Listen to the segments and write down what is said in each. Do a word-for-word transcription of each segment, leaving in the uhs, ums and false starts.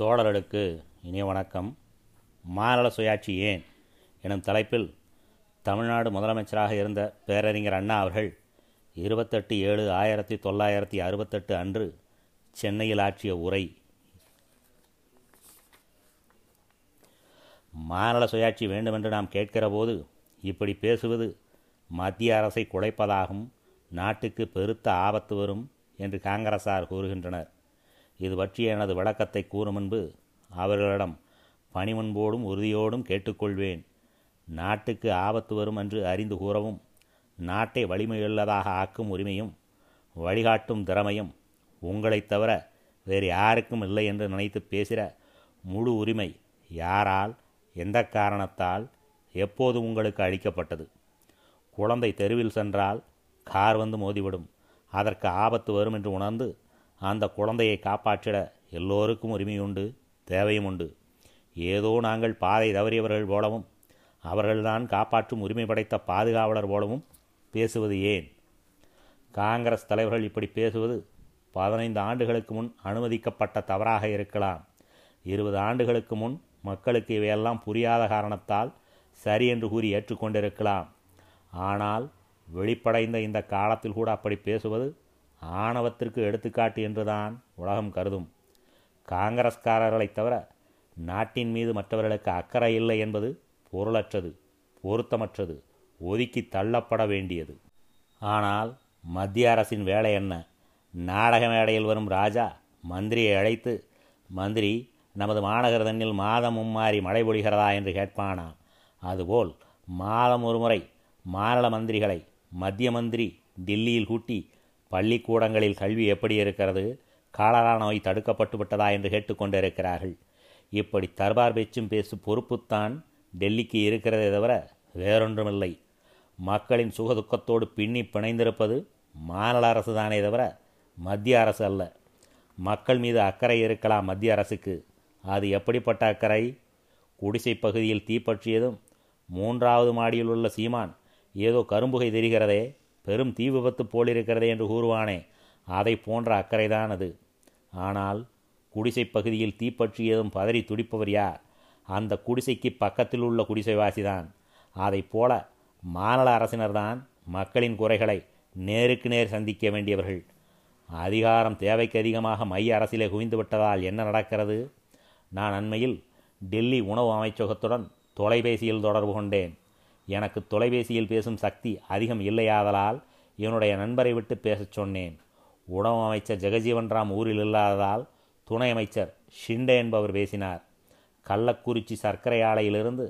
தோழர்களுக்கு இனிய வணக்கம். மாநல சுயாட்சி ஏன் எனும் தலைப்பில் தமிழ்நாடு முதலமைச்சராக இருந்த பேரறிஞர் அண்ணா அவர்கள் இருபத்தெட்டு ஏழு ஆயிரத்தி தொள்ளாயிரத்தி அறுபத்தெட்டு அன்று சென்னையில் ஆற்றிய உரை மாநல சுயாட்சி வேண்டுமென்று நாம் கேட்கிற போது இப்படி பேசுவது மத்திய அரசை குலைப்பதாகவும் நாட்டுக்கு பெருத்த ஆபத்து வரும் என்று காங்கிரசார் கூறுகின்றனர். இது பற்றிய எனது விளக்கத்தை கூறும் முன்பு அவர்களிடம் பணிமுன்போடும் உறுதியோடும் கேட்டுக்கொள்வேன். நாட்டுக்கு ஆபத்து வரும் என்று அறிந்து கூறவும் நாட்டை வலிமையுள்ளதாக ஆக்கும் உரிமையும் வழிகாட்டும் திறமையும் உங்களைத் தவிர வேறு யாருக்கும் இல்லை என்று நினைத்து பேசுகிற முழு உரிமை யாரால் எந்த காரணத்தால் எப்போது உங்களுக்கு அளிக்கப்பட்டது? குழந்தை தெருவில் சென்றால் கார் வந்து மோதிவிடும், அதற்கு ஆபத்து வரும் என்று உணர்ந்து அந்த குழந்தையை காப்பாற்றிட எல்லோருக்கும் உரிமையுண்டு, தேவையும் உண்டு. ஏதோ நாங்கள் பாதை தவறியவர்கள் போலவும் அவர்கள்தான் காப்பாற்றும் உரிமை படைத்த பாதுகாவலர் போலவும் பேசுவது ஏன்? காங்கிரஸ் தலைவர்கள் இப்படி பேசுவது பதினைந்து ஆண்டுகளுக்கு முன் அனுமதிக்கப்பட்ட தவறாக இருக்கலாம். இருபது ஆண்டுகளுக்கு முன் மக்களுக்கு இவையெல்லாம் புரியாத காரணத்தால் சரி என்று கூறி ஏற்றுக்கொண்டிருக்கலாம். ஆனால் வெளிப்படைந்த இந்த காலத்தில் கூட அப்படி பேசுவது ஆணவத்திற்கு எடுத்துக்காட்டு என்றுதான் உலகம் கருதும். காங்கிரஸ்காரர்களைத் தவிர நாட்டின் மீது மற்றவர்களுக்கு அக்கறை இல்லை என்பது பொருளற்றது, பொருத்தமற்றது, ஒதுக்கி தள்ளப்பட வேண்டியது. ஆனால் மத்திய அரசின் வேலை என்ன? நாடக மேடையில் வரும் ராஜா மந்திரியை அழைத்து, மந்திரி, நமது மாநகர தண்ணில் மாதம் மும்மாறி மழை பொழிகிறதா என்று கேட்பானா? அதுபோல் மாதம் ஒரு முறை மாநில மந்திரிகளை மத்திய மந்திரி டில்லியில் கூட்டி பள்ளிக்கூடங்களில் கல்வி எப்படி இருக்கிறது, காலரா நோய் தடுக்கப்பட்டு விட்டதா என்று கேட்டுக்கொண்டிருக்கிறார்கள். இப்படி தர்பார் பேச்சும் பேசு பொறுப்புத்தான் டெல்லிக்கு இருக்கிறதே தவிர வேறொன்றுமில்லை. மக்களின் சுகதுக்கத்தோடு பின்னி பிணைந்திருப்பது மாநில அரசு தானே தவிர மத்திய அரசு அல்ல. மக்கள் மீது அக்கறை இருக்கலாம் மத்திய அரசுக்கு. அது எப்படிப்பட்ட அக்கறை? குடிசை பகுதியில் தீப்பற்றியதும் மூன்றாவது மாடியில் உள்ள சீமான் ஏதோ கரும்புகை தெரிகிறதே, பெரும் தீ விபத்து போலிருக்கிறதே என்று கூறுவானே, அதை போன்ற அக்கறைதான் அது. ஆனால் குடிசை பகுதியில் தீப்பற்றியதும் பதறி துடிப்பவர் யார்? அந்த குடிசைக்கு பக்கத்தில் உள்ள குடிசைவாசிதான். அதை போல மாநில அரசினர்தான் மக்களின் குறைகளை நேருக்கு நேர் சந்திக்க வேண்டியவர்கள். அதிகாரம் தேவைக்கு அதிகமாக மைய அரசிலே குவிந்துவிட்டதால் என்ன நடக்கிறது? நான் அண்மையில் டெல்லி உணவு அமைச்சகத்துடன் தொலைபேசியில் தொடர்பு கொண்டேன். எனக்கு தொலைபேசியில் பேசும் சக்தி அதிகம் இல்லையாதலால் என்னுடைய நண்பரை விட்டு பேசச் சொன்னேன். உணவு அமைச்சர் ஜெகஜீவன் ராம் ஊரில் இல்லாததால் துணை அமைச்சர் ஷிண்டே என்பவர் பேசினார். கள்ளக்குறிச்சி சர்க்கரை ஆலையிலிருந்து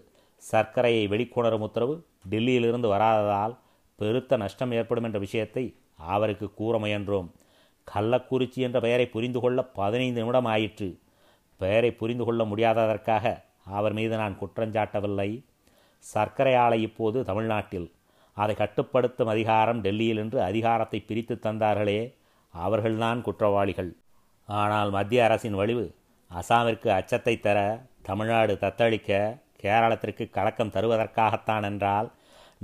சர்க்கரையை வெளிக்கொணரும் உத்தரவு டெல்லியிலிருந்து வராததால் பெருத்த நஷ்டம் ஏற்படும் என்ற விஷயத்தை அவருக்கு கூற முயன்றோம். கள்ளக்குறிச்சி என்ற பெயரை புரிந்து கொள்ள பதினைந்து நிமிடம் ஆயிற்று. பெயரை புரிந்து கொள்ள முடியாததற்காக அவர் மீது நான் குற்றஞ்சாட்டவில்லை. சர்க்கரை ஆலை இப்போது தமிழ்நாட்டில், அதை கட்டுப்படுத்தும் அதிகாரம் டெல்லியில் என்று அதிகாரத்தை பிரித்து தந்தார்களே, அவர்கள்தான் குற்றவாளிகள். ஆனால் மத்திய அரசின் வலிவு அசாமிற்கு அச்சத்தை தர, தமிழ்நாடு தத்தளிக்க, கேரளத்திற்கு கலக்கம் தருவதற்காகத்தான் என்றால்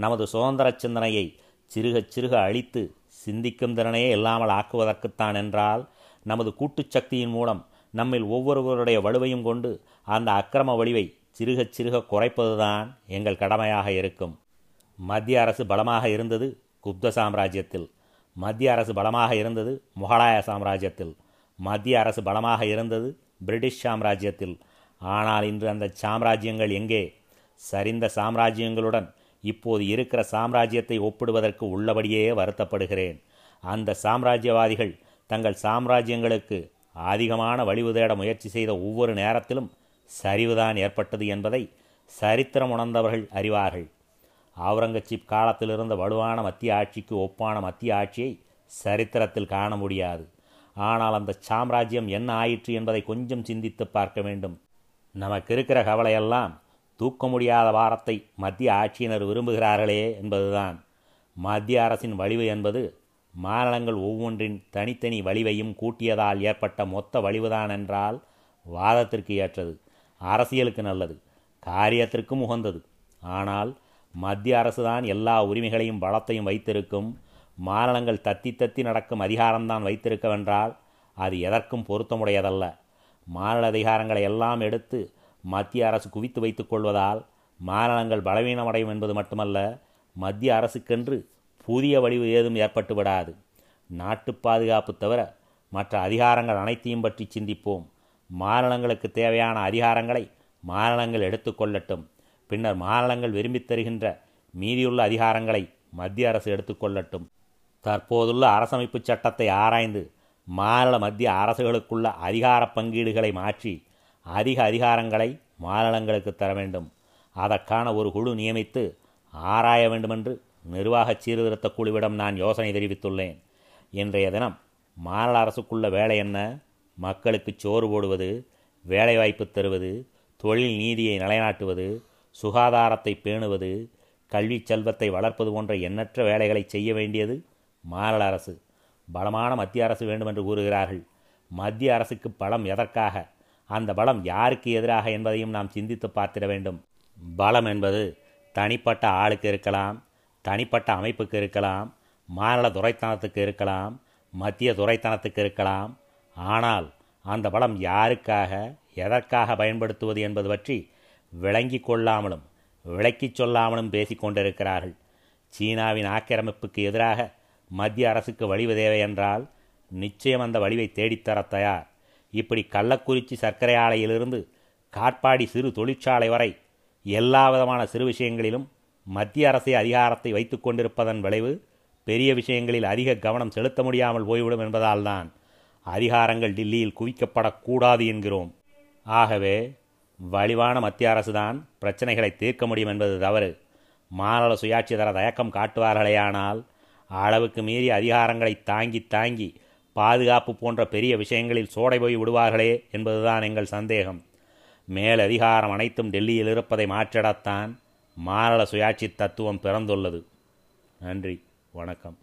நமது சுதந்திர சிந்தனையை சிறுக சிறுக அழித்து சிந்திக்கும் திறனையே இல்லாமல் ஆக்குவதற்குத்தான் என்றால் நமது கூட்டுச்சக்தியின் மூலம் நம்மில் ஒவ்வொருவருடைய வலுவையும் கொண்டு அந்த அக்கிரம வலிவை சிறுக சிறுக குறைப்பதுதான் எங்கள் கடமையாக இருக்கும். மத்திய அரசு பலமாக இருந்தது குப்த சாம்ராஜ்யத்தில், மத்திய அரசு பலமாக இருந்தது முகலாய சாம்ராஜ்யத்தில், மத்திய அரசு பலமாக இருந்தது பிரிட்டிஷ் சாம்ராஜ்யத்தில். ஆனால் இன்று அந்த சாம்ராஜ்யங்கள் எங்கே? சரிந்த சாம்ராஜ்யங்களுடன் இப்போது இருக்கிற சாம்ராஜ்யத்தை ஒப்பிடுவதற்கு உள்ளபடியே வருத்தப்படுகிறேன். அந்த சாம்ராஜ்யவாதிகள் தங்கள் சாம்ராஜ்யங்களுக்கு அதிகமான வலிவு தேட முயற்சி செய்த ஒவ்வொரு நேரத்திலும் சரிவுதான் ஏற்பட்டது என்பதை சரித்திரம் உணர்ந்தவர்கள் அறிவார்கள். அவுரங்கசீப் காலத்திலிருந்த வலுவான மத்திய ஆட்சிக்கு ஒப்பான மத்திய ஆட்சியை சரித்திரத்தில் காண முடியாது. ஆனால் அந்த சாம்ராஜ்யம் என்ன ஆயிற்று என்பதை கொஞ்சம் சிந்தித்து பார்க்க வேண்டும். நமக்கு இருக்கிற கவலையெல்லாம் தூக்க முடியாத பாரத்தை மத்திய ஆட்சியினர் விரும்புகிறார்களே என்பதுதான். மத்திய அரசின் வலிவு என்பது மாநிலங்கள் ஒவ்வொன்றின் தனித்தனி வலிவையும் கூட்டியதால் ஏற்பட்ட மொத்த வலிவுதான் என்றால் வாதத்திற்கு ஏற்றது, அரசியலுக்கு நல்லது, காரியத்திற்கும் உகந்தது. ஆனால் மத்திய அரசுதான் எல்லா உரிமைகளையும் பலத்தையும் வைத்திருக்கும், மாநிலங்கள் தத்தி தத்தி நடக்கும் அதிகாரம்தான் வைத்திருக்கவென்றால் அது எதற்கும் பொருத்தமுடையதல்ல. மாரதிகாரங்களை எல்லாம் எடுத்து மத்திய அரசு குவித்து வைத்துக் கொள்வதால் மாநிலங்கள் பலவீனமடையும் என்பது மட்டுமல்ல, மத்திய அரசுக்கென்று புதிய வடிவு ஏதும் ஏற்பட்டு விடாது. நாட்டு பாதுகாப்பு தவிர மற்ற அதிகாரங்கள் அனைத்தையும் பற்றி சிந்திப்போம். மாநிலங்களுக்கு தேவையான அதிகாரங்களை மாநிலங்கள் எடுத்துக்கொள்ளட்டும். பின்னர் மாநிலங்கள் விரும்பி தருகின்ற மீதியுள்ள அதிகாரங்களை மத்திய அரசு எடுத்துக்கொள்ளட்டும். தற்போதுள்ள அரசமைப்பு சட்டத்தை ஆராய்ந்து மாநில மத்திய அரசுகளுக்குள்ள அதிகார பங்கீடுகளை மாற்றி அதிக அதிகாரங்களை மாநிலங்களுக்கு தர வேண்டும். அதற்கான ஒரு குழு நியமித்து ஆராய வேண்டுமென்று நிர்வாக சீர்திருத்த குழுவிடம் நான் யோசனை தெரிவித்துள்ளேன். இன்றைய தினம் மாநில அரசுக்குள்ள வேலை என்ன? மக்களுக்கு சோறு போடுவது, வேலைவாய்ப்பு தருவது, தொழில் நீதியை நிலைநாட்டுவது, சுகாதாரத்தை பேணுவது, கல்வி செல்வத்தை வளர்ப்பது போன்ற எண்ணற்ற வேலைகளை செய்ய வேண்டியது மாநில அரசு. பலமான மத்திய அரசு வேண்டுமென்று கூறுகிறார்கள். மத்திய அரசுக்கு பலம் எதற்காக? அந்த பலம் யாருக்கு எதிராக என்பதையும் நாம் சிந்தித்து பார்த்திட வேண்டும். பலம் என்பது தனிப்பட்ட ஆளுக்கு இருக்கலாம், தனிப்பட்ட அமைப்புக்கு இருக்கலாம், மாநில துறைத்தனத்துக்கு இருக்கலாம், மத்திய துறைத்தனத்துக்கு இருக்கலாம். ஆனால் அந்த பலம் யாருக்காக, எதற்காக பயன்படுத்துவது என்பது பற்றி விளங்கி கொள்ளாமலும் விளக்கி சொல்லாமலும் பேசிக்கொண்டிருக்கிறார்கள். சீனாவின் ஆக்கிரமிப்புக்கு எதிராக மத்திய அரசுக்கு வலிவு தேவை என்றால் நிச்சயம் அந்த வலிவை தேடித்தர தயார். இப்படி கள்ளக்குறிச்சி சர்க்கரை ஆலையிலிருந்து காட்பாடி சிறு தொழிற்சாலை வரை எல்லா விதமான சிறு விஷயங்களிலும் மத்திய அரசை அதிகாரத்தை வைத்து கொண்டிருப்பதன் விளைவு பெரிய விஷயங்களில் அதிக கவனம் செலுத்த முடியாமல் போய்விடும் என்பதால் தான் அதிகாரங்கள் டில்லியில் குவிக்கப்படக்கூடாது என்கிறோம். ஆகவே வலிவான மத்திய அரசு தான் பிரச்சனைகளை தீர்க்க முடியும் என்பது தவறு. மாநில சுயாட்சி தர தயக்கம் காட்டுவார்களேயானால் அளவுக்கு மீறி அதிகாரங்களை தாங்கி தாங்கி பாதுகாப்பு போன்ற பெரிய விஷயங்களில் சோடை போய் விடுவார்களே என்பதுதான் எங்கள் சந்தேகம். மேலதிகாரம் அனைத்தும் டெல்லியில் இருப்பதை மாற்றிடத்தான் மாநில சுயாட்சி தத்துவம் பிறந்துள்ளது. நன்றி, வணக்கம்.